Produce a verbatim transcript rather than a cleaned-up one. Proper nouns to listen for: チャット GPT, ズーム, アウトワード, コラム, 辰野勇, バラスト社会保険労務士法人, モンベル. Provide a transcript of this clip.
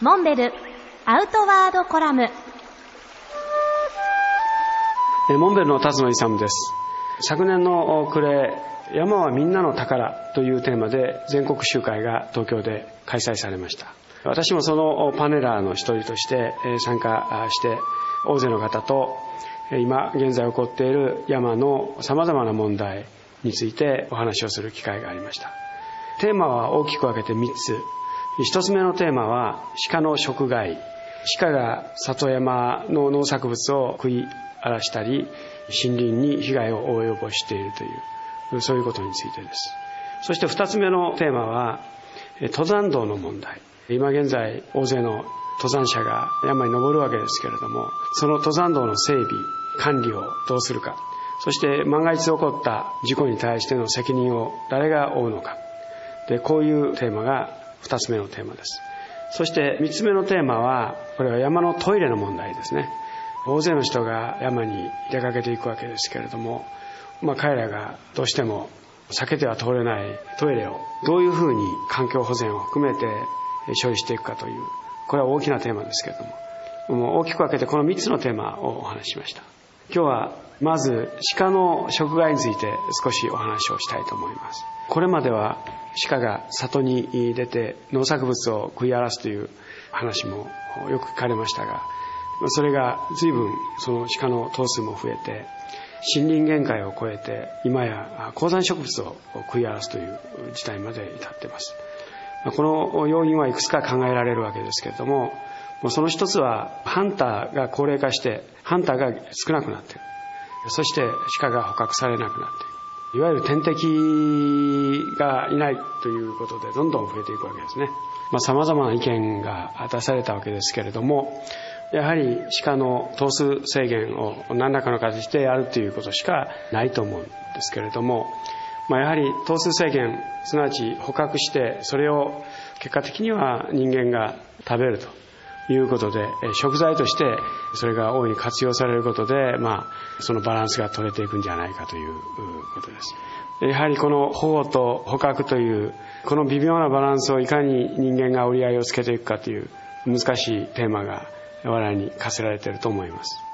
モンベルアウトワードコラム。モンベルの辰野勇です。昨年の暮れ、山はみんなの宝というテーマで全国集会が東京で開催されました。私もそのパネラーの一人として参加して、大勢の方と今現在起こっている山の様々な問題についてお話をする機会がありました。テーマは大きく分けてみっつ。ひとつめのテーマは鹿の食害。鹿が里山の農作物を食い荒らしたり、森林に被害を及ぼしているという、そういうことについてです。そしてふたつめのテーマは登山道の問題。今現在大勢の登山者が山に登るわけですけれども、その登山道の整備管理をどうするか、そして万が一起こった事故に対しての責任を誰が負うのか、でこういうテーマがふたつめのテーマです。そしてみっつめのテーマは、これは山のトイレの問題ですね。大勢の人が山に出かけていくわけですけれども、まあ、彼らがどうしても避けては通れないトイレをどういうふうに環境保全を含めて処理していくかという、これは大きなテーマですけれども、もう大きく分けてこのみっつのテーマをお話ししました。今日はまず鹿の食害について少しお話をしたいと思います。これまでは鹿が里に出て農作物を食い荒らすという話もよく聞かれましたが、それが随分その鹿の頭数も増えて、森林限界を超えて今や高山植物を食い荒らすという事態まで至っています。この要因はいくつか考えられるわけですけれども、その一つはハンターが高齢化してハンターが少なくなっている。そして鹿が捕獲されなくなっている。いわゆる天敵がいないということでどんどん増えていくわけですね。まあ、様々な意見が出されたわけですけれども、やはり鹿の頭数制限を何らかの形でやるということしかないと思うんですけれども、まあ、やはり頭数制限、すなわち捕獲してそれを結果的には人間が食べるということで、食材としてそれが大いに活用されることで、まあ、そのバランスが取れていくんじゃないかということです。やはりこの保護と捕獲というこの微妙なバランスをいかに人間が折り合いをつけていくかという難しいテーマが我々に課せられていると思います。